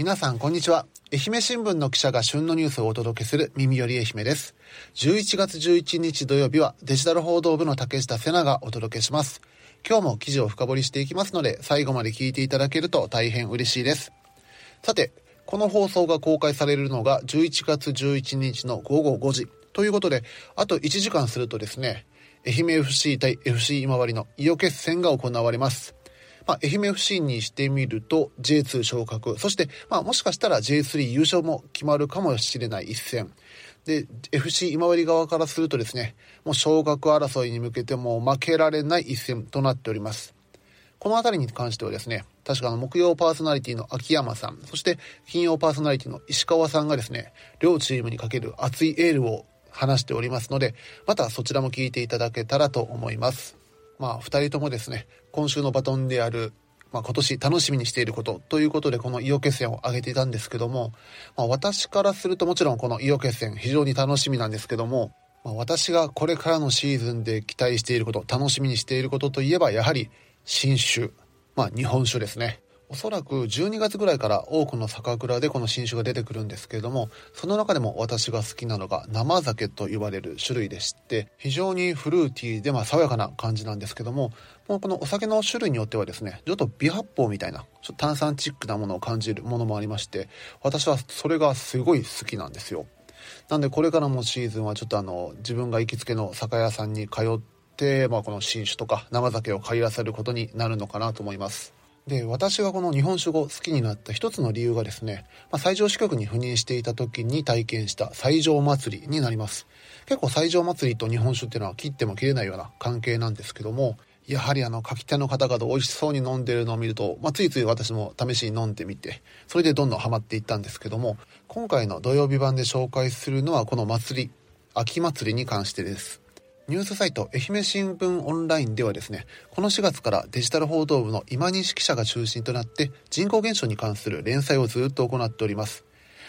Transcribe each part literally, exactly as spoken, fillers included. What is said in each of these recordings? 皆さんこんにちは。愛媛新聞の記者が旬のニュースをお届けする耳より愛媛です。じゅういちがつじゅういちにち土曜日はデジタル報道部の竹下瀬名がお届けします。今日も記事を深掘りしていきますので、最後まで聞いていただけると大変嬉しいです。さて、この放送が公開されるのがじゅういちがつじゅういちにちのごごごじということで、あといちじかんするとですね、愛媛 エフシー 対 エフシー 今治の伊予決戦が行われます。まあ、愛媛 エフシー にしてみると ジェイツー 昇格、そして、まあ、もしかしたら ジェイスリー 優勝も決まるかもしれない一戦で、 エフシー 今治側からするとですね、もう昇格争いに向けても負けられない一戦となっております。このあたりに関してはですね、確かの木曜パーソナリティの秋山さん、そして金曜パーソナリティの石川さんがですね、両チームにかける熱いエールを話しておりますので、またそちらも聞いていただけたらと思います。まあ、ふたりともですね、今週のバトンである、まあ、今年楽しみにしていることということで、この伊予決戦を挙げていたんですけども、まあ、私からするともちろんこの伊予決戦非常に楽しみなんですけども、まあ、私がこれからのシーズンで期待していること、楽しみにしていることといえば、やはり新酒、まあ、日本酒ですね。おそらくじゅうにがつぐらいから多くの酒蔵でこの新酒が出てくるんですけれども、その中でも私が好きなのが生酒と言われる種類でして、非常にフルーティーで、まあ爽やかな感じなんですけども、もうこのお酒の種類によってはですね、ちょっと微発泡みたいな、ちょっと炭酸チックなものを感じるものもありまして、私はそれがすごい好きなんですよ。なんでこれからもシーズンはちょっとあの自分が行きつけの酒屋さんに通って、まあ、この新酒とか生酒を買い漁ることになるのかなと思います。で、私がこの日本酒を好きになった一つの理由がですね、まあ、西条支局に赴任していた時に体験した西条祭りになります。結構西条祭りと日本酒っていうのは切っても切れないような関係なんですけども、やはりあの書き手の方々美味しそうに飲んでるのを見ると、まあ、ついつい私も試しに飲んでみて、それでどんどんハマっていったんですけども、今回の土曜日版で紹介するのはこの祭り、秋祭りに関してです。ニュースサイト愛媛新聞オンラインではですね、このしがつからデジタル報道部の今西記者が中心となって人口減少に関する連載をずっと行っております。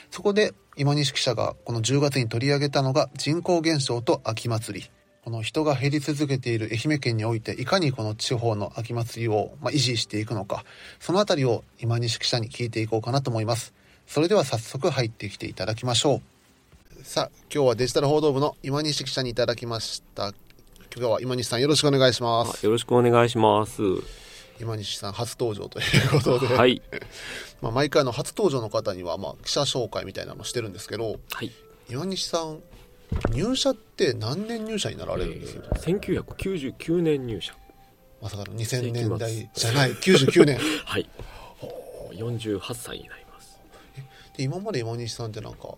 そこで今西記者がこのじゅうがつに取り上げたのが人口減少と秋祭り。この人が減り続けている愛媛県において、いかにこの地方の秋祭りを維持していくのか、そのあたりを今西記者に聞いていこうかなと思います。それでは早速入ってきていただきましょう。さあ、今日はデジタル報道部の今西記者にいただきました。今日は今西さん、よろしくお願いします。よろしくお願いします。今西さん初登場ということで、はい。まあ、毎回の初登場の方には、まあ、記者紹介みたいなのをしてるんですけど、はい、今西さん、入社って何年入社になられるんですか？えー、せんきゅうひゃくきゅうじゅうきゅうねん入社。まさかのにせんねんだいじゃない、きゅうじゅうきゅうねん。はい、よんじゅうはっさいになります。で、今まで今西さんってなんか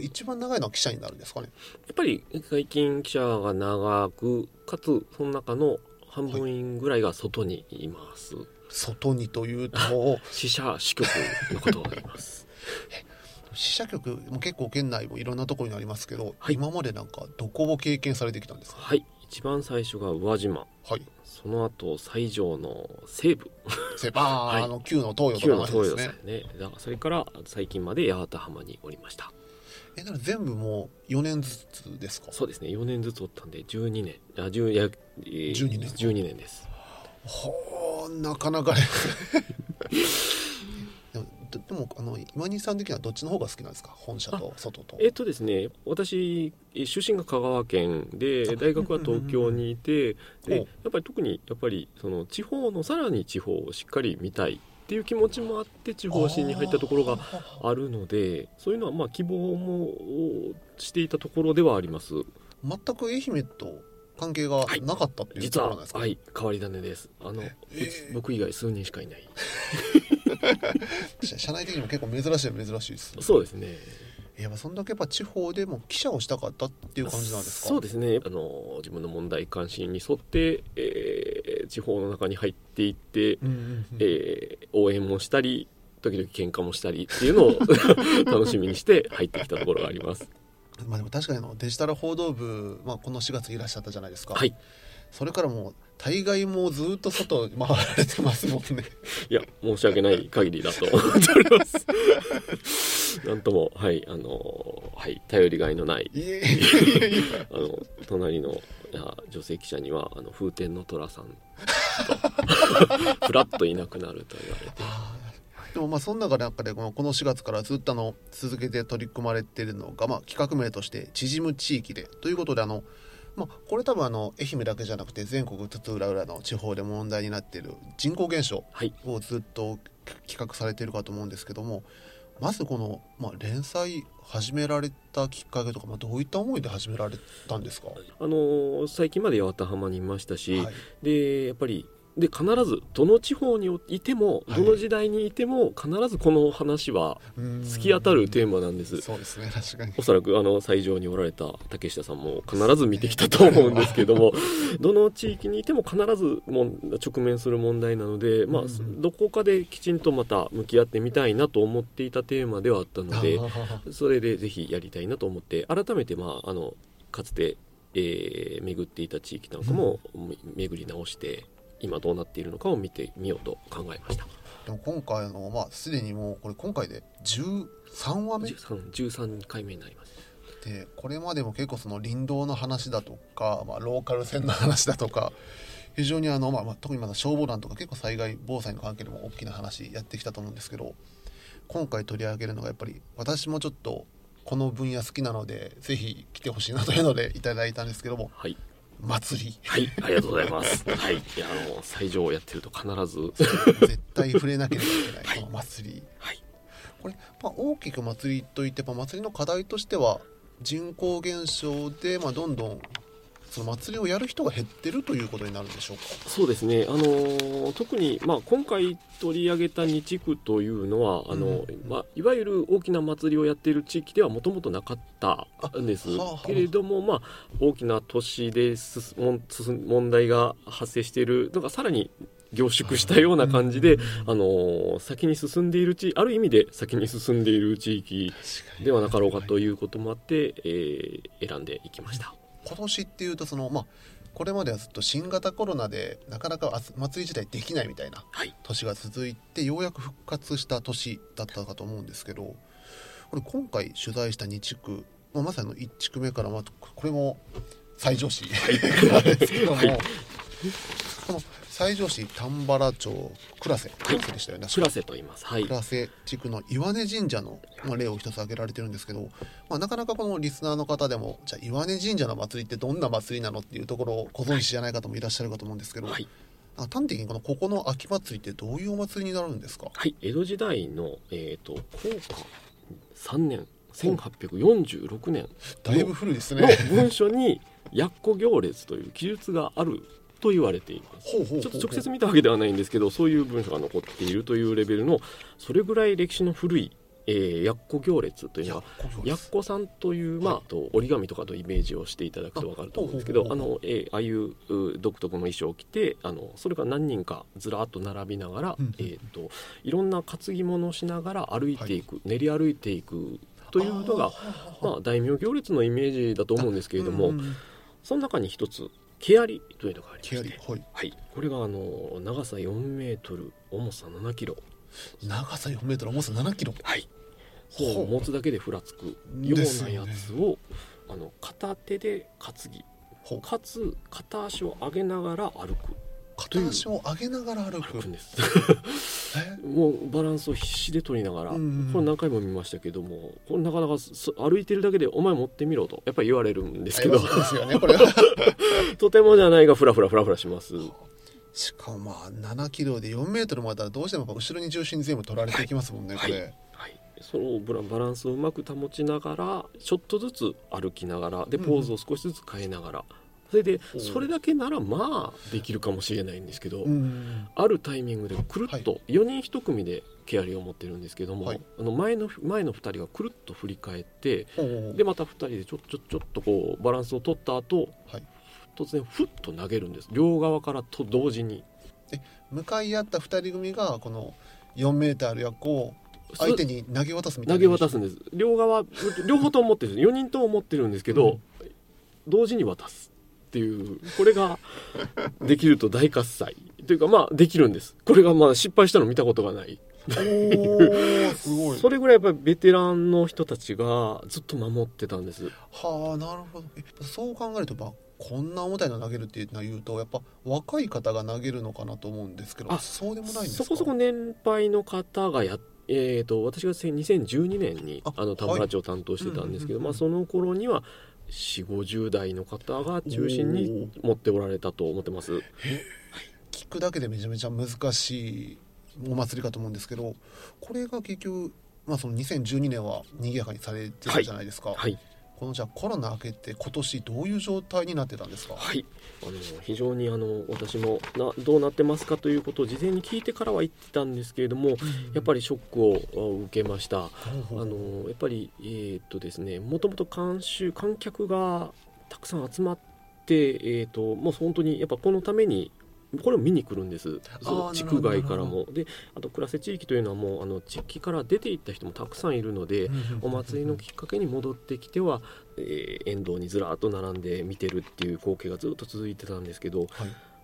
一番長いのは記者になるんですかね？やっぱり最近記者が長く、かつその中の半分ぐらいが外にいます、はい、外にというと支社支局のことを言います。支社局も結構県内もいろんなところにありますけど、はい、今までなんかどこを経験されてきたんですか？はい、一番最初が宇和島、はい、その後西条の西部、西部、あ、はい、あの旧の東洋の話ですね。旧の東洋ですね。だからそれから最近まで八幡浜におりました。え、だから全部もうよねんずつですか？そうですね、よねんずつおったんでじゅうにねん、あ、じゅう、いや、えー、じゅうにねん、じゅうにねんです。ほー、なかなかね。で, でもあの今西さん的にはどっちの方が好きなんですか？本社と外と。えっとですね、私出身が香川県で、大学は東京にいて、でやっぱり特にやっぱりその地方のさらに地方をしっかり見たいっていう気持ちもあって、地方支援に入ったところがあるので、そういうのはまあ希望もしていたところではあります。全く愛媛と関係がなかったっていうところなんですか？はい、実は、はい、変わり種です。あの、えー、僕以外数人しかいない。社内的にも結構珍しい珍しいですね。そうですね。いや、そんだけやっぱ地方でも記者をしたかったっていう感じなんですか？そうですね、あの自分の問題関心に沿って、えー、地方の中に入っていって、うんうんうん、えー、応援もしたり、時々喧嘩もしたりっていうのを楽しみにして入ってきたところがあります。まあ、でも確かにあのデジタル報道部、まあ、このしがついらっしゃったじゃないですか。はい、それからもう大概もうずっと外回られてますもんね。いや、申し訳ない限りだと思っております。なんとも、はい、あの、はい、頼りがいのないあの隣の女性記者にはあの風天の虎さんとフラッといなくなると言われて、でもまあその中でやっぱりこのしがつからずっとあの続けて取り組まれているのが、まあ、企画名として縮む地域でということであの、まあ、これ多分あの愛媛だけじゃなくて全国津々浦々の地方で問題になっている人口減少をずっと企画されているかと思うんですけども、まずこの、まあ、連載始められたきっかけとか、まあ、どういった思いで始められたんですか？あの最近まで八幡浜にいましたし、はい、でやっぱりで必ずどの地方にいてもどの時代にいても必ずこの話は突き当たるテーマなんです。そうですね、確かにおそらくあの最上におられた竹下さんも必ず見てきたと思うんですけども、どの地域にいても必ずも直面する問題なので、まあ、どこかできちんとまた向き合ってみたいなと思っていたテーマではあったので、それでぜひやりたいなと思って改めて、まあ、あのかつて、えー、巡っていた地域なんかも巡り直して今どうなっているのかを見てみようと考えました。でも今回の、まあ、すでにもうこれ今回でじゅうさんわめ 13, じゅうさんかいめになります。でこれまでも結構その林道の話だとか、まあ、ローカル線の話だとか非常にあの、まあ、特にまだ消防団とか結構災害防災の関係でも大きな話やってきたと思うんですけど、今回取り上げるのがやっぱり私もちょっとこの分野好きなのでぜひ来てほしいなというのでいただいたんですけども、はい祭り、はい、ありがとうございます、はい、いやあの最上をやってると必ず絶対触れなければいけない、はい、この祭り、はい、これ、まあ、大きく祭りといって、まあ、祭りの課題としては人口減少で、まあ、どんどんその祭りをやる人が減ってるということになるんでしょうか？そうですね、あのー、特に、まあ、今回取り上げたに地区というのはあの、うんまあ、いわゆる大きな祭りをやっている地域ではもともとなかったんです、はあはあ、けれども、まあ、大きな都市で問題が発生しているのがさらに凝縮したような感じで、うんあのー、先に進んでいる地ある意味で先に進んでいる地域ではなかろうかということもあって、えー、選んでいきました。今年っていうとその、まあ、これまではずっと新型コロナでなかなか祭り自体できないみたいな年が続いて、はい、ようやく復活した年だったかと思うんですけど、これ今回取材したに地区、まあ、まさにいち地区目から、まあ、これも西条市なんですけども、はい、この西条市丹原町倉瀬倉瀬でしたよね、はい、倉瀬と言います、はい、倉瀬地区の岩根神社の、まあ、例を一つ挙げられてるんですけど、まあ、なかなかこのリスナーの方でもじゃあ岩根神社の祭りってどんな祭りなのっていうところをご存知じゃない方もいらっしゃるかと思うんですけど、はい、端的にこのここの秋祭りってどういうお祭りになるんですか？はい、江戸時代の、えーと、こうかさんねんせんはっぴゃくよんじゅうろくねんだいぶ古いですねの文書にやっこ行列という記述があると言われています。ほうほうほうほう。ちょっと直接見たわけではないんですけど、そういう文書が残っているというレベルのそれぐらい歴史の古い、えー、やっこ行列というのはやっこさんという、まあ、と折り紙とかのイメージをしていただくと分かると思うんですけど、あの、えー、ああいう独特の衣装を着てあのそれが何人かずらっと並びながら、うんうんうん、えーと、いろんな担ぎ物をしながら歩いていく、はい、練り歩いていくというのが、あ、まあ、大名行列のイメージだと思うんですけれども、うんうん、その中に一つケアリというのがありまして、はいはい、これがあの長さよんメートル重さななキロ、長さよんメートル重さななキロ、はい、を持つだけでふらつくようなやつを、ね、あの片手で担ぎかつ片足を上げながら歩く、片足を上げながら歩く、歩くんですもうバランスを必死で取りながら、これ何回も見ましたけども、これなかなか歩いてるだけでお前持ってみろとやっぱり言われるんですけどですよ、ね、これはとてもじゃないがフラフラフラフラします。しかもまあななキロでよんメートルもあったらどうしても後ろに重心全部取られていきますもんね、はい、これ、はいはい、そのバランスをうまく保ちながらちょっとずつ歩きながらでポーズを少しずつ変えながら、うんそれでそれだけならまあできるかもしれないんですけど、うん、あるタイミングでくるっとよにんひと組でケアリーを持ってるんですけども、はい、あの前の前のふたりがくるっと振り返って、はい、でまたふたりでちょちょちょっとこうバランスを取った後、はい、突然ふっと投げるんです。両側からと同時にで向かい合ったふたり組がこのよんメートルある役を相手に投げ渡すみたいな、投げ渡すんです。両側両方とも持ってるんです。よにんとも持ってるんですけど、うん、同時に渡すっていうこれができると大喝采というか、まあできるんです。これがまあ失敗したの見たことがないおーすごいそれぐらいやっぱりベテランの人たちがずっと守ってたんです。はあなるほど。そう考えるとこんな重たいの投げるっていうのは言うとやっぱ若い方が投げるのかなと思うんですけど、あ、そうでもないんですか。そこそこ年配の方がやっ、えー、と私がにせんじゅうにねんにあの田村町を担当してたんですけど、はい、まあ、その頃にはよんじゅう、ごじゅうだいの方が中心に持っておられたと思ってます。はい、聞くだけでめちゃめちゃ難しいお祭りかと思うんですけど、これが結局、まあ、そのにせんじゅうにねんは賑やかにされてたじゃないですか。はいはい、このじゃあコロナ明けて今年どういう状態になってたんですか。はい、あの非常にあの私もなどうなってますかということを事前に聞いてからは言ってたんですけれども、やっぱりショックを受けました。あのやっぱりえー、っとですね、もともと観衆観客がたくさん集まって、えー、っともう本当にやっぱこのためにこれを見に来るんです。そ地区外からもで、あと暮らせ地域というのはもうあの地域から出ていった人もたくさんいるので、うんうんうんうん、お祭りのきっかけに戻ってきては、えー、沿道にずらっと並んで見てるっていう光景がずっと続いてたんですけど、はい、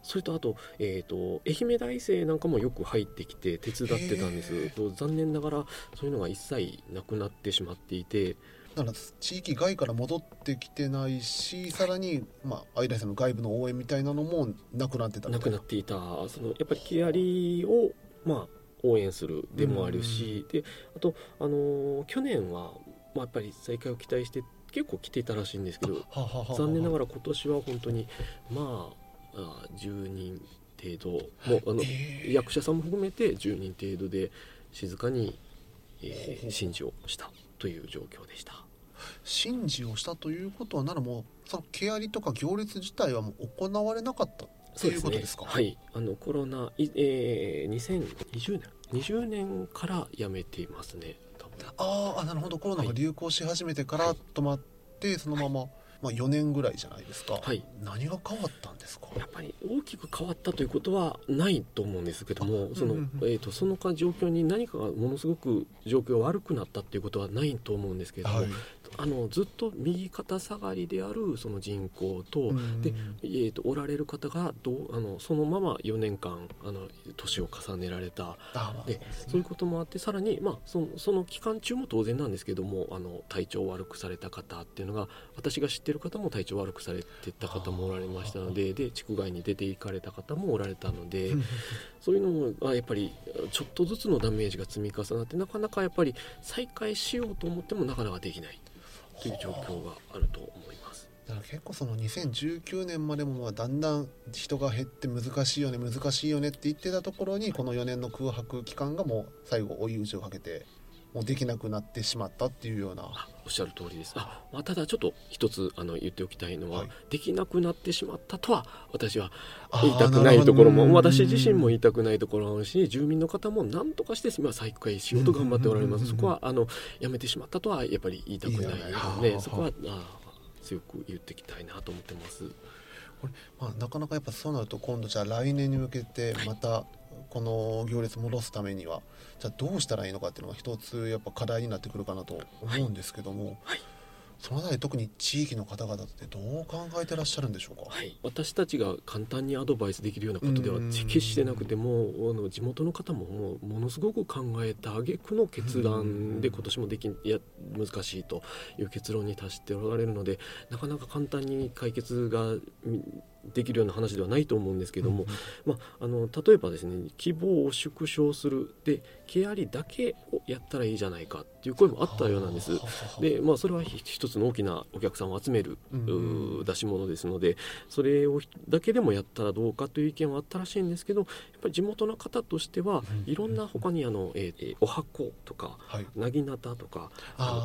それとあと、えーと、愛媛大生なんかもよく入ってきて手伝ってたんです。残念ながらそういうのが一切なくなってしまっていて、だから地域外から戻ってきてないし、さらにまあ愛大生の外部の応援みたいなのもなくなってたみたいな。なくなっていた。そのやっぱり木遣りをまあ応援するでもあるし、であとあのー、去年はまあやっぱり再開を期待して結構来ていたらしいんですけど、はあはあはあ、残念ながら今年は本当にまあじゅうにん程度もうあの、えー、役者さんも含めてじゅうにん程度で静かに、えー、神事をしたという状況でした。神事をしたということはならもうそのケアリとか行列自体はもう行われなかったということですか。そうですね、はい、あのコロナ、えー、にせんにじゅうねんからやめていますね多分。ああ、なるほど。コロナが流行し始めてから止まって、はい、そのまま、はい、まあ、よねんぐらいじゃないですか、はい、何が変わったんですか。やっぱり大きく変わったということはないと思うんですけども、その、うんうんうん、えー、とその間状況に何かがものすごく状況が悪くなったということはないと思うんですけれども、はい、あのずっと右肩下がりであるその人口と、うん、で、えー、とおられる方がどうあのそのままよねんかんあの年を重ねられたで、そういうこともあって、さらに、まあ、その、その期間中も当然なんですけども、あの体調を悪くされた方っていうのが私が知ってる方も体調悪くされてた方もおられましたので、で地区外に出て行かれた方もおられたのでそういうのもやっぱりちょっとずつのダメージが積み重なって、なかなかやっぱり再開しようと思ってもなかなかできないという状況があると思います。だから結構そのにせんじゅうきゅうねんまでもだんだん人が減って難しいよね難しいよねって言ってたところに、このよねんの空白期間がもう最後追い打ちをかけてもうできなくなってしまったっていうような。あ、おっしゃる通りです。あ、まあ、ただちょっと一つあの言っておきたいのは、はい、できなくなってしまったとは私は言いたくないところも、私自身も言いたくないところもあるし、住民の方も何とかして今再開しようと頑張っておられます。そこはあのやめてしまったとはやっぱり言いたくないので、そこはあ強く言っていきたいなと思ってます。これ、まあ、なかなかやっぱそうなると今度じゃあ来年に向けてまた、はい、この行列戻すためにはじゃあどうしたらいいのかっていうのが一つやっぱ課題になってくるかなと思うんですけども、はいはい、そのあたり特に地域の方々ってどう考えてらっしゃるんでしょうか。はい、私たちが簡単にアドバイスできるようなことでは決してなくても、あの地元の方も も, ものすごく考えた挙句の決断で今年もできいや難しいという結論に達しておられるので、なかなか簡単に解決ができるような話ではないと思うんですけども、うん、まあ、あの例えばですね、規模を縮小するでケアリだけをやったらいいじゃないかっていう声もあったようなんです。で、まあ、それは一つの大きなお客さんを集める、うん、出し物ですので、それをだけでもやったらどうかという意見はあったらしいんですけど、やっぱり地元の方としてはいろんな他にあの、えー、お箱とか、はい、なぎなたとか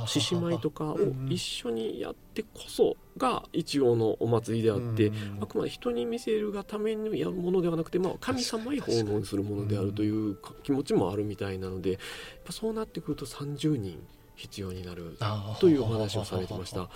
獅子舞とかを一緒にやってこそが一応のお祭りであって、うん、あくまで人に見せるがためにやるものではなくて、まあ、神様に奉納するものであるという気持ちもあるみたいなので、やっぱそうなってくるとさんじゅうにん必要になるというお話をされてました。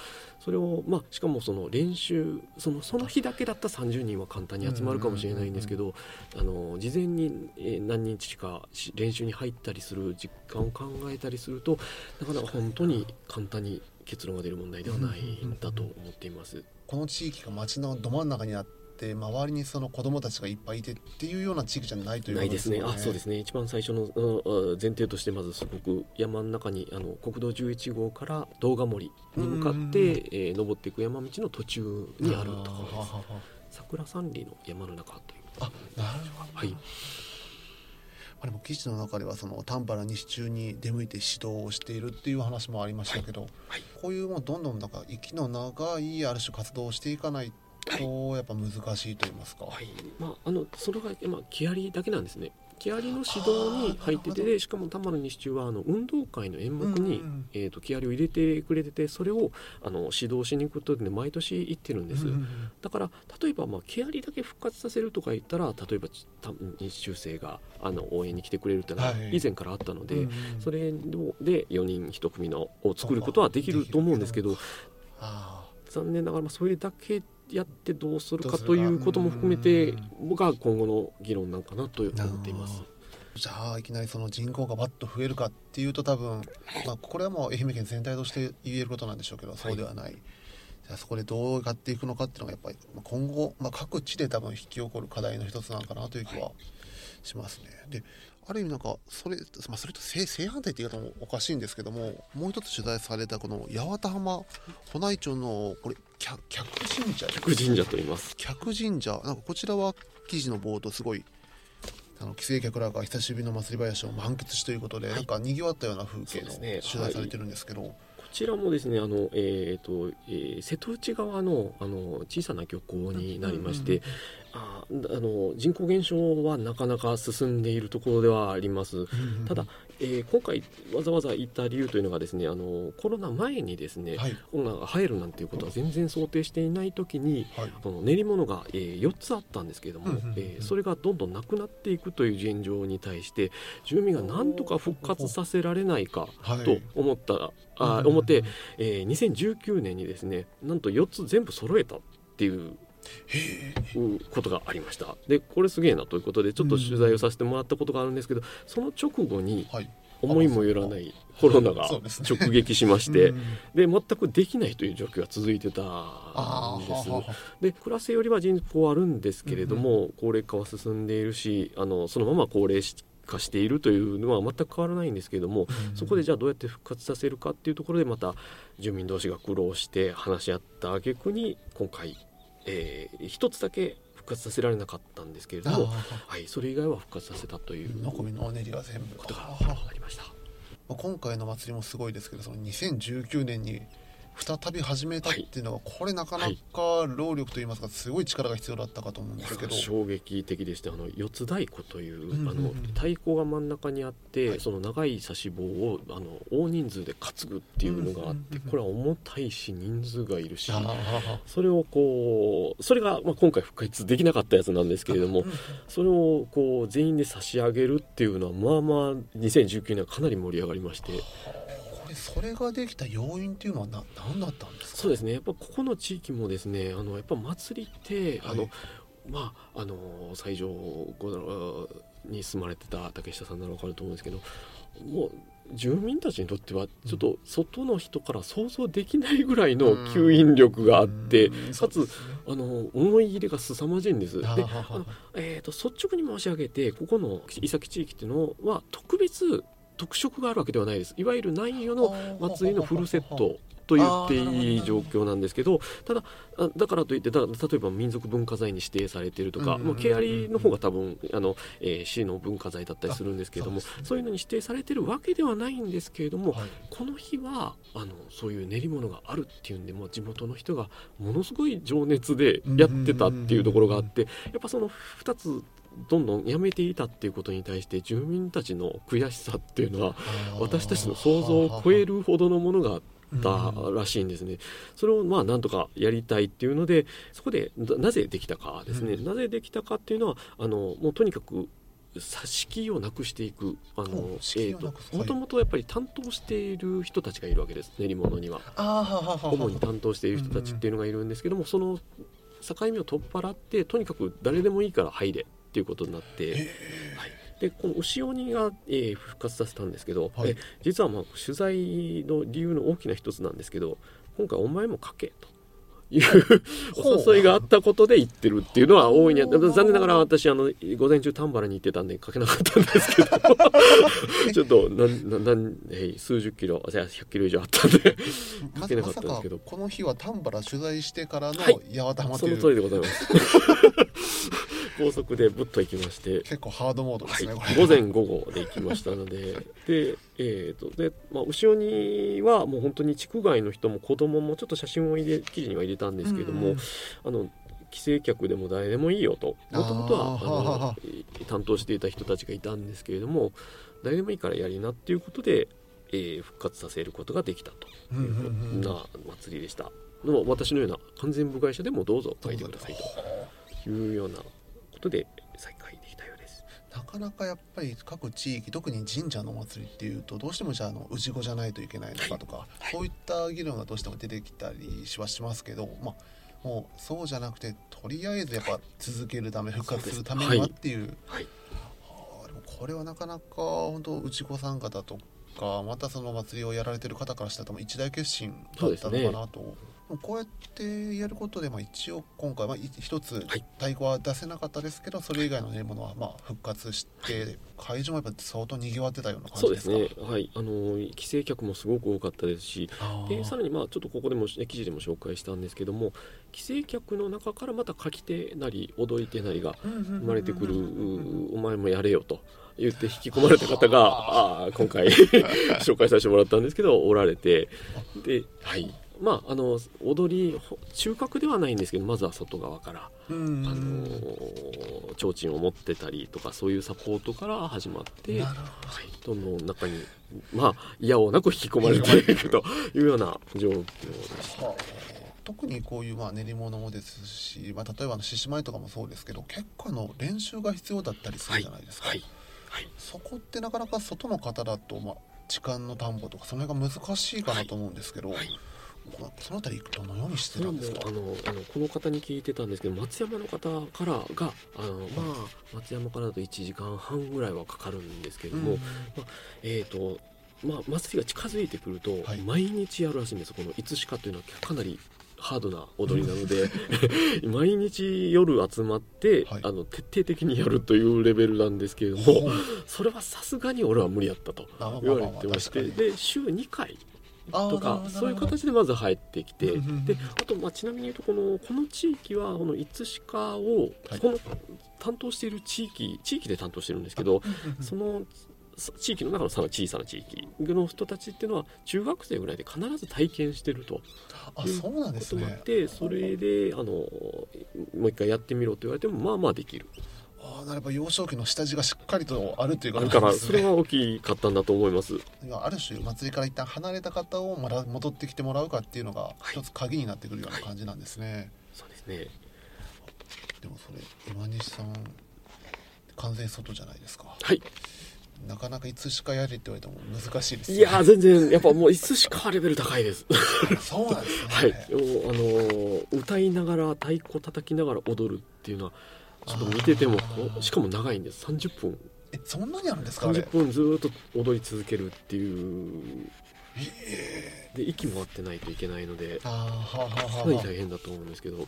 それを、まあ、しかもその練習その、その日だけだったらさんじゅうにんは簡単に集まるかもしれないんですけど、あの事前に何日か練習に入ったりする時間を考えたりすると、なかなか本当に簡単に結論が出る問題ではないんだと思っています。この地域が町のど真ん中にあっって周りにその子どもたちがいっぱいいてっていうような地域じゃないということですね。ないですね。あ、そうですね。一番最初の前提としてまずすごく山の中にあの国道じゅういち号から堂ヶ森に向かって、えー、登っていく山道の途中にあるところです。桜三里の山の中という。あ、なるほど。はい。でも記事の中ではその丹原西中に出向いて指導をしているっていう話もありましたけど、はいはい、こういうもうどんどんなんか息の長いある種活動をしていかないとやっぱ難しいと言いますか、はい、まあ、あのそれが今木遣りだけなんですね。木遣りの指導に入ってて、しかも丹原西中はあの運動会の演目に、うんうんえー、と木遣りを入れてくれてて、それをあの指導しに行くことで、ね、毎年行ってるんです、うんうん、だから例えば、まあ、木遣りだけ復活させるとか言ったら、例えば西中生があの応援に来てくれるってのは以前からあったので、はい、それでよにんひと組のを作ることはできると思うんですけど、あ残念ながらそれだけやってどうするかということも含めて僕は今後の議論なんかなと思っています。じゃあいきなりその人口がバッと増えるかっていうと多分、まあ、これはもう愛媛県全体として言えることなんでしょうけど、そうではない、はい、じゃあそこでどうやっていくのかっていうのがやっぱり今後、まあ、各地で多分引き起こる課題の一つなのかなという気はしますね、はい、である意味なんかそれ、まあ、それと正、正反対という方もおかしいんですけども、もう一つ取材されたこの八幡浜保内町のこれ客神社、客神社と言います。客神社なんかこちらは記事の冒頭すごいあの帰省客らが久しぶりの祭り林を満喫しということで、はい、なんか賑わったような風景の取材されてるんですけど、こちらもですね、あの、えーとえー、瀬戸内側の、あの小さな漁港になりまして、うんうんうん、ああの人口減少はなかなか進んでいるところではあります、うんうん、ただ、えー、今回わざわざ行った理由というのがですね、あのコロナ前にですね、はい、コロナが入るなんていうことは全然想定していない時に、はい、あの練り物が、えー、よっつあったんですけれども、うんうんうんえー、それがどんどんなくなっていくという現状に対して住民が何とか復活させられないかと思ったらあ思って、えー、にせんじゅうきゅうねんにですね、なんとよっつ全部揃えたっていうことがありました。でこれすげえなということでちょっと取材をさせてもらったことがあるんですけど、その直後に思いもよらないコロナが直撃しまして、はいでね、で全くできないという状況が続いてたんです。で暮らせよりは人口あるんですけれども、高齢化は進んでいるし、あのそのまま高齢化しているというのは全く変わらないんですけれども、うん、そこでじゃあどうやって復活させるかっていうところでまた住民同士が苦労して話し合った挙句に今回、えー、一つだけ復活させられなかったんですけれども、はい、それ以外は復活させたという残りのお練りが全部ことがありました。今回の祭りもすごいですけど、そのにせんじゅうきゅうねんに再び始めたっていうのは、はい、これなかなか労力といいますか、はい、すごい力が必要だったかと思うんですけど、衝撃的でした。あの四つ太鼓という、うんうんうん、あの太鼓が真ん中にあって、はい、その長い差し棒をあの大人数で担ぐっていうのがあって、うんうんうん、これは重たいし人数がいるし、それをこうそれが、まあ、今回復活できなかったやつなんですけれども、それをこう全員で差し上げるっていうのはまあまあにせんじゅうきゅうねんはかなり盛り上がりまして、それができた要因というのは 何, 何だったんですか。そうですね、やっぱここの地域もですね、あのやっぱ祭りって、はい、あのまああの最上に住まれてた竹下さんなら分かると思うんですけど、もう住民たちにとってはちょっと外の人から想像できないぐらいの吸引力があって、うん、かつ、ね、あの思い入れが凄まじいんです。で、あの、えー、と率直に申し上げて、ここの伊崎地域っていうのは特別特色があるわけではないです。いわゆる南予の祭りのフルセットと言っていい状況なんですけど、ただだからといってだ例えば民族文化財に指定されているとか、ケヤリの方が多分あの、えー、市の文化財だったりするんですけれども、そう、ね、そういうのに指定されているわけではないんですけれども、はい、この日はあのそういう練り物があるっていうんで、もう地元の人がものすごい情熱でやってたっていうところがあって、やっぱそのふたつどんどんやめていたっていうことに対して住民たちの悔しさっていうのは私たちの想像を超えるほどのものがあったらしいんですね。それをまあなんとかやりたいっていうので、そこでなぜできたかですね、うん、なぜできたかっていうのはあのもうとにかく敷居をなくしていく、あの、えーと、もともとやっぱり担当している人たちがいるわけです。練り物には主に担当している人たちっていうのがいるんですけども、その境目を取っ払ってとにかく誰でもいいから入れということになって、はい、でこの牛鬼が、えー、復活させたんですけど、はい、え実は、まあ、取材の理由の大きな一つなんですけど、今回お前も書けというお誘いがあったことで行ってるっていうのは大いに、残念ながら私あの午前中丹原に行ってたんで書けなかったんですけどちょっとなんなん数十キロひゃくキロ以上あったんで書けなかったんですけど、ま、まさかこの日は丹原取材してからの八幡浜という、はい、その通りでございます高速でぶっと行きまして、結構ハードモードですね、はい、午前午後で行きましたのでで、えーとでまあ、後ろにはもう本当に地区外の人も子供もちょっと写真を入れ記事には入れたんですけども、うん、あの帰省客でも誰でもいいよと、もともとはあのはは担当していた人たちがいたんですけれども、誰でもいいからやりなっていうことで、えー、復活させることができたというような祭りでした、うんうんうん、でも私のような完全部会社でもどうぞ書いてくださいというようなで再開できたようです。なかなかやっぱり各地域、特に神社のお祭りっていうとどうしてもじゃあの氏子じゃないといけないのかとか、はい、そういった議論がどうしても出てきたりはしますけど、まあもうそうじゃなくてとりあえずやっぱ続けるため、はい、復活するためにはっていう、はいはい、あでもこれはなかなか本当氏子参加だとか、またその祭りをやられてる方からしたら一大決心だったのかなと。こうやってやることで、まあ、一応今回は一つ太鼓は出せなかったですけど、はい、それ以外のものはまあ復活して、はい、会場もやっぱり相当にぎわってたような感じですか。そうですね、はい、あの帰省客もすごく多かったですし、でさらにまあちょっとここでも記事でも紹介したんですけども、帰省客の中からまた書き手なり踊り手なりが生まれてくる、お前もやれよと言って引き込まれた方があ今回紹介させてもらったんですけどおられて、ではいまあ、あの踊り中核ではないんですけど、まずは外側からあの提灯を持ってたりとか、そういうサポートから始まって、人の中にまあいやおうなく引き込まれていくというような状況でした、はあ、特にこういうまあ練り物もですし、まあ、例えば獅子舞とかもそうですけど、結構の練習が必要だったりするじゃないですか、はいはいはい、そこってなかなか外の方だと、まあ、時間の担保とかその辺が難しいかなと思うんですけど、はいはい、そのあたりどのようにしてるんですか。あのあのこの方に聞いてたんですけど、松山の方からがあの、まあ、松山からだといちじかんはんぐらいはかかるんですけれども、うんまあえーとまあ、祭りが近づいてくると毎日やるらしいんです、はい、このいつしかというのはかなりハードな踊りなので毎日夜集まって、はい、あの徹底的にやるというレベルなんですけれども、はい、それはさすがに俺は無理やったと言われてまして、まあまあまあ、で週にかいとかそういう形でまず入ってきて、うんうんうん、であとまあちなみに言うとこの、この地域はこのいつしかをこの担当している地域地域で担当してるんですけど、その地域の中の小さな地域の人たちっていうのは中学生ぐらいで必ず体験してるということもあって、あ、そうなんですね、それであのもう一回やってみろと言われてもまあまあできる。あなれば幼少期の下地がしっかりとあるということですね。だからそれは大きかったんだと思います。ある種祭りから一旦離れた方をまた戻ってきてもらうかっていうのが一つ鍵になってくるような感じなんですね、はい、そうですね。でもそれ今西さん完全外じゃないですか。はい、なかなかいつしかやれって言われても難しいです、ね、いや全然やっぱもういつしかレベル高いですそうなんですね、はい、あの歌いながら太鼓叩きながら踊るっていうのはちょっと見てても、しかも長いんです。さんじゅっぷん、えそんなにあるんですか。さんじゅっぷんずっと踊り続けるっていう、えー、で息も合ってないといけないので、あーはーはーはーかなり大変だと思うんですけど、い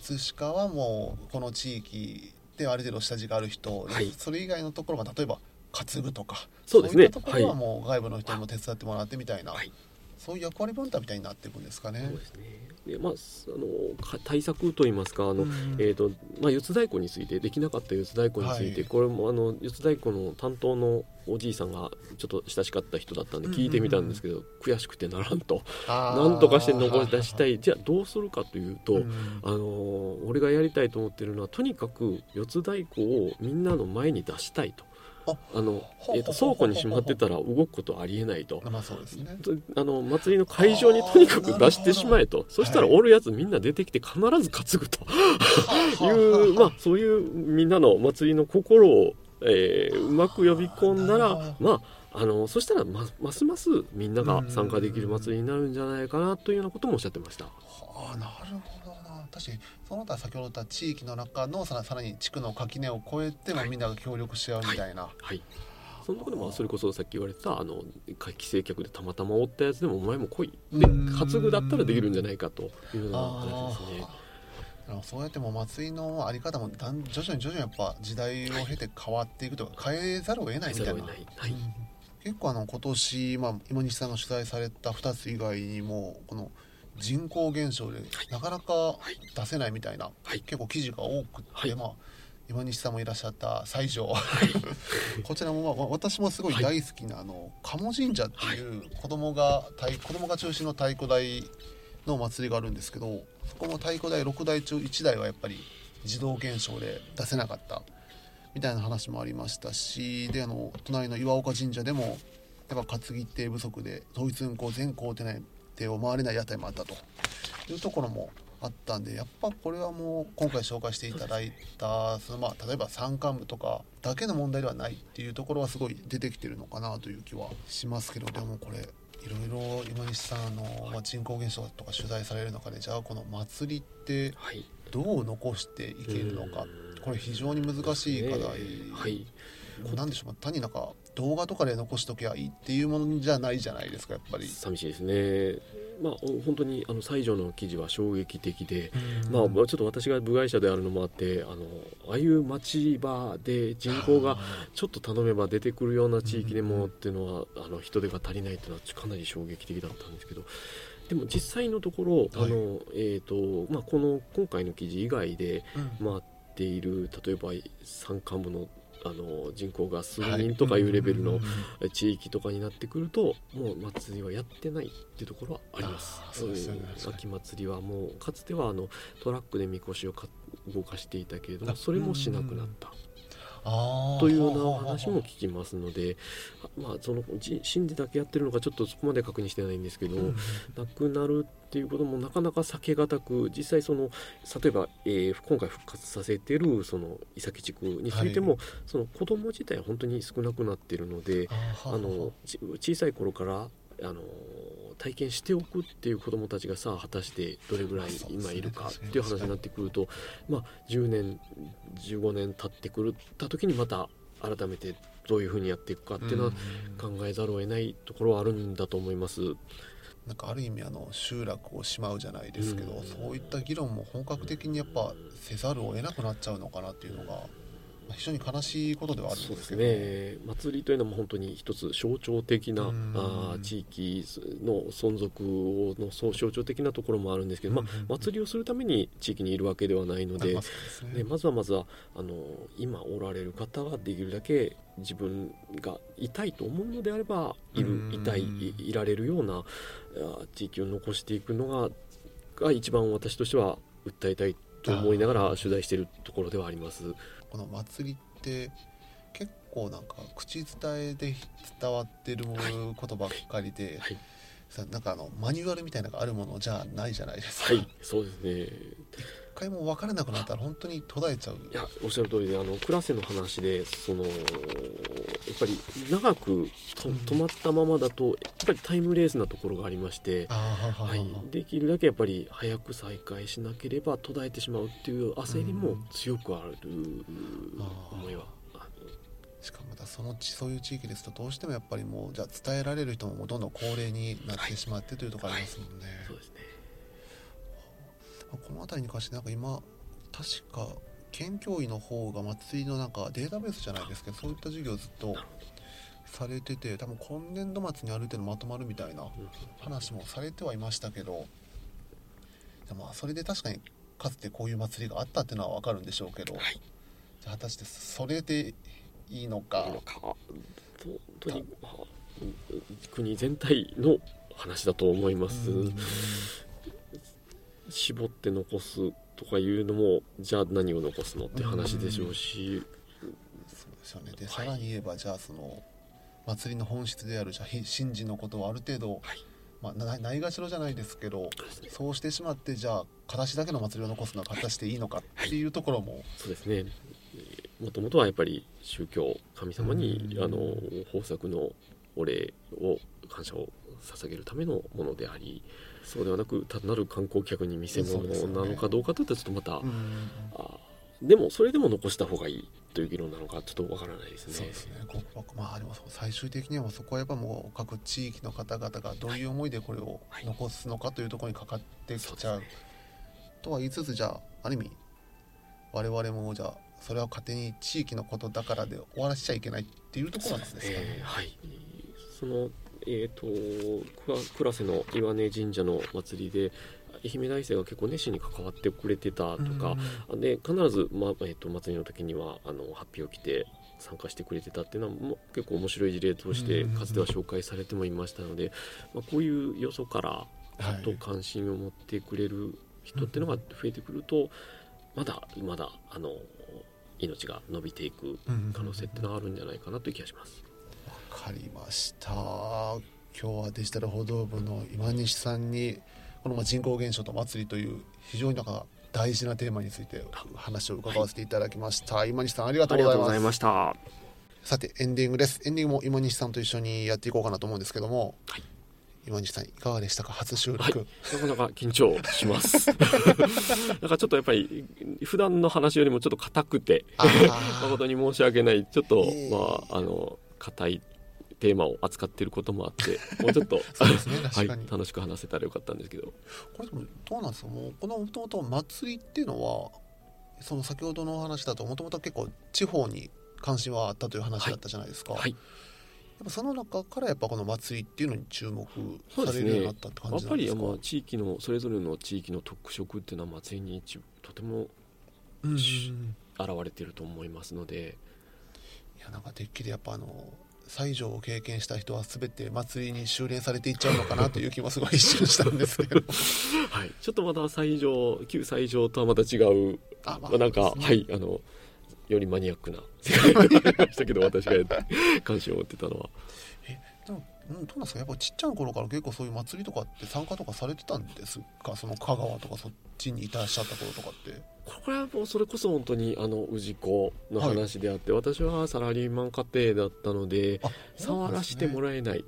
つしかはもうこの地域である程度下地がある人、はい、それ以外のところが例えば担ぐとかそうですね、そういったところはもう外部の人にも手伝ってもらってみたいな、はい、そういう役割分担みたいになっていくんですかね。そうですね。で、まあ、あの対策といいますか、あの、うんえーとまあ、四つ太鼓についてできなかった四つ太鼓について、はい、これもあの四つ太鼓の担当のおじいさんがちょっと親しかった人だったんで聞いてみたんですけど、うんうんうん、悔しくてならんと、なんとかして残り出したい。じゃあどうするかというと、うん、あの俺がやりたいと思ってるのはとにかく四つ太鼓をみんなの前に出したいと。あのえー、と倉庫にしまってたら動くことありえないと、まあそうですね、あの祭りの会場にとにかく出してしまえと、そしたらおるやつみんな出てきて必ず担ぐという、まあ、そういうみんなの祭りの心を、えー、うまく呼び込んだら、まあ、あのそしたら ま, ますますみんなが参加できる祭りになるんじゃないかなというようなこともおっしゃってました。あなるほどな。確かにその他先ほど言った地域の中のさらに地区の垣根を越えてみんなが協力し合うみたいな、はいはい、その中でもそれこそさっき言われたあの帰省客でたまたま追ったやつでもお前も来いで担ぐだったらできるんじゃないかというような話ですね。そうやっても祭りのあり方もだん徐々に徐々にやっぱ時代を経て変わっていくとか、はい、変えざるを得ないみたいな、はい、結構あの今年、まあ、今西さんが取材されたふたつ以外にもこの人口減少でなかなか出せないみたいな、はいはい、結構記事が多くて、はいまあ、今西さんもいらっしゃった西条、はい、こちらも、まあ、私もすごい大好きな、はい、あの鴨神社っていう子供が、はい、子供が中心の太鼓台の祭りがあるんですけど、そこも太鼓台ろくだい中いちだいはやっぱり児童減少で出せなかったみたいな話もありましたし、であの隣の岩岡神社でもやっぱ担ぎ手不足で統一運行全行手ない手を回れない屋台もあったというところもあったんで、やっぱこれはもう今回紹介していただいたその、まあ、例えば山間部とかだけの問題ではないっていうところはすごい出てきてるのかなという気はしますけど、でもこれいろいろ今西さんあの、まあ、人口減少とか取材される中でじゃあこの祭りってどう残していけるのか、はい、これ非常に難しい課題、はい、なんでしょう単になんか動画とかで残しときゃいいっていうものじゃないじゃないですか。やっぱり寂しいですね。まあ、本当にあの西条の記事は衝撃的で、まあ、ちょっと私が部外者であるのもあってあのああいう町場で人口がちょっと頼めば出てくるような地域でもっていうのはあの人手が足りないというのはかなり衝撃的だったんですけど、でも実際のところあの、えーとまあ、この今回の記事以外で回っている例えば山間部のあの人口が数人とかいうレベルの地域とかになってくるともう祭りはやってないっていうところはあります。そうですよね。秋祭りはもうかつてはあのトラックでみこしをか動かしていたけれどもそれもしなくなったというような話も聞きますので、まあ、その神事だけやってるのかちょっとそこまで確認してないんですけど、うん、なくなるっていうこともなかなか避けがたく、実際その例えば、えー、今回復活させてるその伊崎地区についても、はい、その子ども自体は本当に少なくなっているので、あの小さい頃からあの体験しておくっていう子どもたちがさあ果たしてどれぐらい今いるかっていう話になってくると、まあ、じゅうねんじゅうごねん経ってくるた時にまた改めてどういうふうにやっていくかっていうのは考えざるを得ないところはあるんだと思います。なんかある意味あの集落をしまうじゃないですけど、うん、そういった議論も本格的にやっぱせざるを得なくなっちゃうのかなっていうのが非常に悲しいことではあるんですけど、そうですね、祭りというのも本当に一つ象徴的なあ地域の存続のそう象徴的なところもあるんですけど、まあ、祭りをするために地域にいるわけではないの で, ま, です、ね、でまずはまずはあの今おられる方はできるだけ自分がいたいと思うのであればいるいたいいられるような地域を残していくの が, が一番私としては訴えたいと思いながら取材しているところではあります。この祭りって結構なんか口伝えで伝わってることばっかりで、はいはい、なんかあのマニュアルみたいなのがあるものじゃないじゃないですか。はい、そうですね。一回も分からなくなったら本当に途絶えちゃう。いや、おっしゃる通りで、あのクラセの話でそのやっぱり長くと止まったままだとやっぱりタイムレースなところがありまして、はい、できるだけやっぱり早く再開しなければ途絶えてしまうっていう焦りも強くある思いは、あしかもまたそのそういう地域ですとどうしてもやっぱりもうじゃあ伝えられる人もどんどん高齢になってしまってというところありますもんね、はいはい、そうですね。この辺りに関してなんか今確か県教委の方が祭りのなんかデータベースじゃないですけどそういった授業をずっとされてて、多分今年度末にある程度まとまるみたいな話もされてはいましたけど、まあそれで確かにかつてこういう祭りがあったっていうのは分かるんでしょうけど、はい、じゃあ果たしてそれでいいのか、いいのか本当に国全体の話だと思います。絞って残すとかいうのもじゃあ何を残すのって話でしょうし、うんうん、そうですよね。で、はい、さらに言えばじゃあその祭りの本質であるじゃあ神事のことをある程度、はいまあ、ないがしろじゃないですけどそうしてしまってじゃあ形だけの祭りを残すのは果たしていいのかっていうところも、はいはい、そうですね。もともとはやっぱり宗教神様に、うん、あの豊作のお礼を感謝を捧げるためのものであり、そうではなく単なる観光客に見せ物なのかどうかといったらちょっとまた、ね、あでもそれでも残した方がいいという議論なのかちょっとわからないですね。そうですね。まあ、でも最終的にはそこはやっぱもう各地域の方々がどういう思いでこれを残すのかというところにかかってきちゃう、はいはい、とは言いつつ、じゃあある意味我々もじゃあそれは勝手に地域のことだからで終わらせちゃいけないっていうところなんですかね。そうですね、えー、はい。そのえー、と倉瀬の岩根神社の祭りで愛媛大生が結構熱心に関わってくれてたとか、うん、で必ず、まえー、と祭りの時にはあの発表を着て参加してくれてたっていうのはもう結構面白い事例としてかつては紹介されてもいましたので、うんまあ、こういうよそからちょっと関心を持ってくれる人っていうのが増えてくると、はい、まだまだあの命が伸びていく可能性っていうのはあるんじゃないかなという気がします。わかりました。今日はデジタル報道部の今西さんにこの人口減少と祭りという非常になんか大事なテーマについて話を伺わせていただきました、はい、今西さんありがとうございます。ありがとうございました。さてエンディングです。エンディングも今西さんと一緒にやっていこうかなと思うんですけども、はい、今西さんいかがでしたか？初収録、はい、なかなか緊張しますなんかちょっとやっぱり普段の話よりもちょっと硬くて誠に申し訳ない、ちょっと、えー、まああの硬いテーマを扱っていることもあってもうちょっとそうです、ねはい、楽しく話せたらよかったんですけど、これでもどうなんですか？もうこの元々祭りっていうのはその先ほどの話だともともと結構地方に関心はあったという話だったじゃないですか、はいはい、やっぱその中からやっぱこの祭りっていうのに注目されるようになったって感じなんですか？そうですね、やっぱりまあ地域のそれぞれの地域の特色っていうのは祭りにとても現れていると思いますので、いやなんかてっきりやっぱあの西条を経験した人は全て祭りに修練されていっちゃうのかなという気もすごい一瞬したんですけど、はい、ちょっとまだ西条旧西条とはまた違う、あ、まあ、なんか、ねはい、あのよりマニアックな世界がありましたけど私が関心を持ってたのはえでもどうなんですか？やっぱちっちゃい頃から結構そういう祭りとかって参加とかされてたんですか？その香川とかそっちにいらっしゃった頃とかって。これはもうそれこそ本当にあの氏子の話であって、はい、私はサラリーマン家庭だったので、あ、触らせてもらえない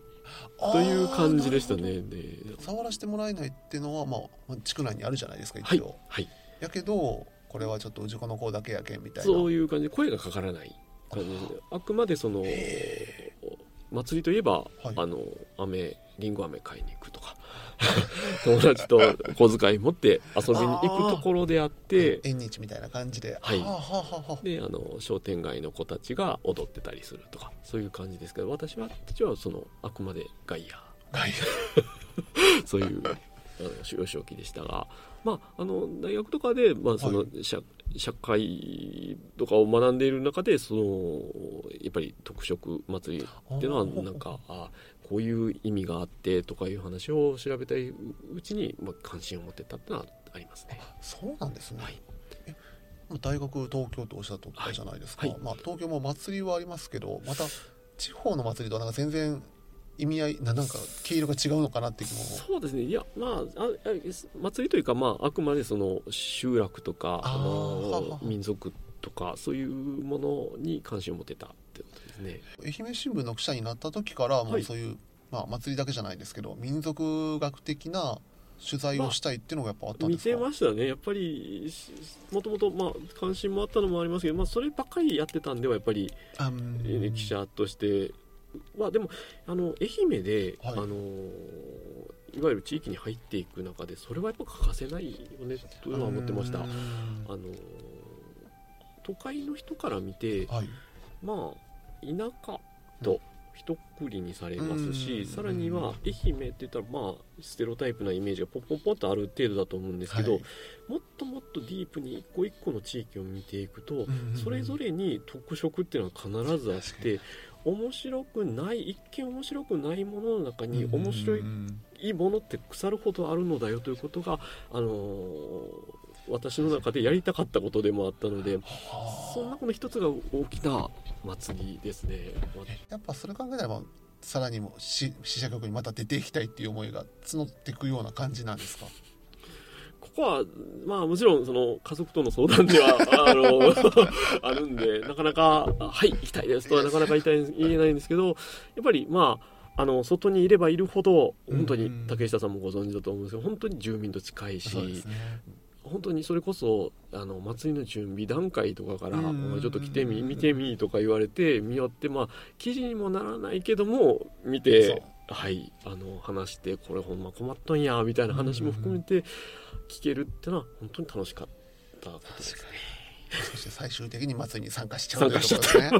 という感じでしたね。で触らせてもらえないっていうのは、まあ、地区内にあるじゃないですか一応、はいはい、やけどこれはちょっと氏子の子だけやけんみたいな、そういう感じで声がかからない感じで、あくまでその祭りといえば、はい、あの飴リンゴ飴買いに行くとか友達と小遣い持って遊びに行くところであって縁日みたいな感じで、はい、はははであの商店街の子たちが踊ってたりするとかそういう感じですけど、私は実はそのあくまでガイアガイアそういう幼少期でしたが、まあ、あの大学とかで、まあそのはい、社, 社会とかを学んでいる中でそのやっぱり特色祭りっていうのはなんかあこういう意味があってとかいう話を調べたいうちに、まあ、関心を持ってたってのはありますね。そうなんですね、はい、え大学東京とおっしゃったじゃないですか、はいはいまあ、東京も祭りはありますけどまた地方の祭りとはなんか全然意味合いなんか毛色が違うのかなって気も。そうですね、いやまあ、あ祭りというか、まあ、あくまでその集落とかあの民族とかそういうものに関心を持てたってことですね。愛媛新聞の記者になった時からもうそういう、はいまあ、祭りだけじゃないですけど民族学的な取材をしたいっていうのがやっぱあったんですか？まあ、見てましたね。やっぱりもともと関心もあったのもありますけど、まあ、そればっかりやってたんではやっぱり、うん、記者としてまあ、でもあの愛媛で、はい、あのいわゆる地域に入っていく中でそれはやっぱ欠かせないよねというのは思ってました。あの都会の人から見て、はい、まあ田舎と一括りにされますし、さらには愛媛って言ったら、まあ、ステレオタイプなイメージがポンポンポンとある程度だと思うんですけど、はい、もっともっとディープに一個一個の地域を見ていくとそれぞれに特色っていうのは必ずあって面白くない一見面白くないものの中に面白いものって腐るほどあるのだよということが、あのー、私の中でやりたかったことでもあったので、そんなこの一つが大きな祭りですね。やっぱそれ考えたら、まあ、さらにも支社局にまた出ていきたいっていう思いが募っていくような感じなんですか？ここは、まあ、もちろんその家族との相談では あ, のあるんでなかなかはい行きたいですとはなかなか 言, 言えないんですけど、やっぱり、まあ、あの外にいればいるほど本当に竹下さんもご存知だと思うんですけど本当に住民と近いし、ね、本当にそれこそあの祭りの準備段階とかからお前ちょっと来てみ見てみとか言われて見よって、まあ記事にもならないけども見て、はい、あの話してこれほんま困っとんやみたいな話も含めて聞けるってのは本当に楽しかったことですね。そして最終的に祭りに参加しちゃうということですね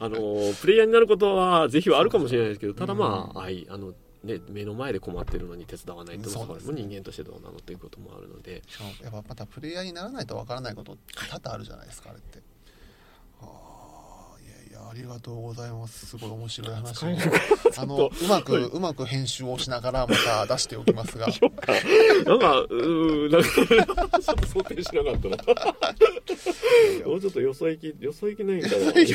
あのプレイヤーになることはぜひはあるかもしれないですけど、ただまあ、はい、あのね、目の前で困ってるのに手伝わないとも人間としてどうなのということもあるので、やっぱまたプレイヤーにならないとわからないこと多々あるじゃないですか、はい、あれって。あ、いやいや、ありがとうございます。すごい面白い話をあのうまくうまく編集をしながらまた出しておきますがなんかうーなんかちょっと想定しなかったなもうちょっとよそ行きよそ行きないんだろうい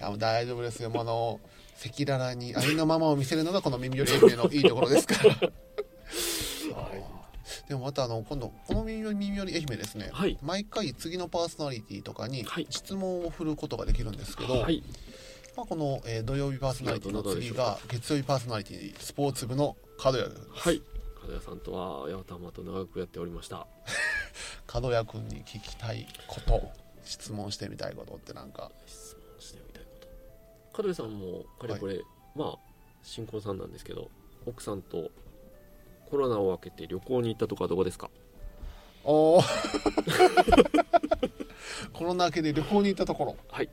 やもう大丈夫ですよ。もうあの赤裸々にありのままを見せるのがこの耳より愛媛のいいところですからでもまたあの今度この耳より愛媛ですね、はい、毎回次のパーソナリティとかに質問を振ることができるんですけど、はい、まあ、この、えー、土曜日パーソナリティの次が月曜日パーソナリティスポーツ部の角谷です。はい、角谷さんとは八幡浜と長くやっておりました角谷君に聞きたいこと、質問してみたいことってなんか角谷さんもかれこれ、はい、まあ新婚さんなんですけど、奥さんとコロナを明けて旅行に行ったとかどこですか？おコロナ明けで旅行に行ったところ、はい、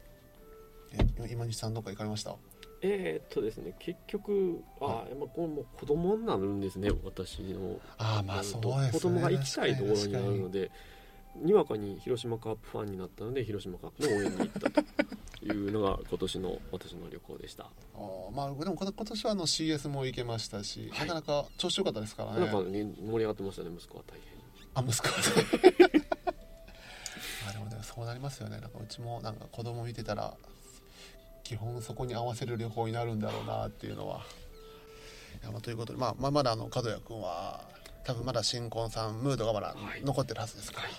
え今西さんどこか行かれました？えー、っとですね結局あ、はい、まあ、これもう子供になるんですね、私の。あ、まあそうですね、子供が行きたいところになるのでにわかに広島カープファンになったので広島カープの応援に行ったというのが今年の私の旅行でした。あ、まあ、でも今年はあの シーエス も行けましたし、はい、なかなか調子良かったですからね。なんかね盛り上がってましたね、息子は大変。あ、息子は大変あ、でもでもそうなりますよね。なんかうちもなんか子供見てたら基本そこに合わせる旅行になるんだろうなっていうのは。いや、まあ、ということで、まあまあ、まだあの角谷君は多分まだ新婚さんムードがまだ残ってるはずですから、はいは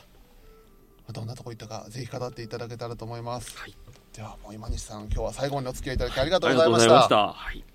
い、どんなとこ行ったかぜひ語っていただけたらと思います、はい、ではもう今西さん今日は最後までお付き合いいただきありがとうございました。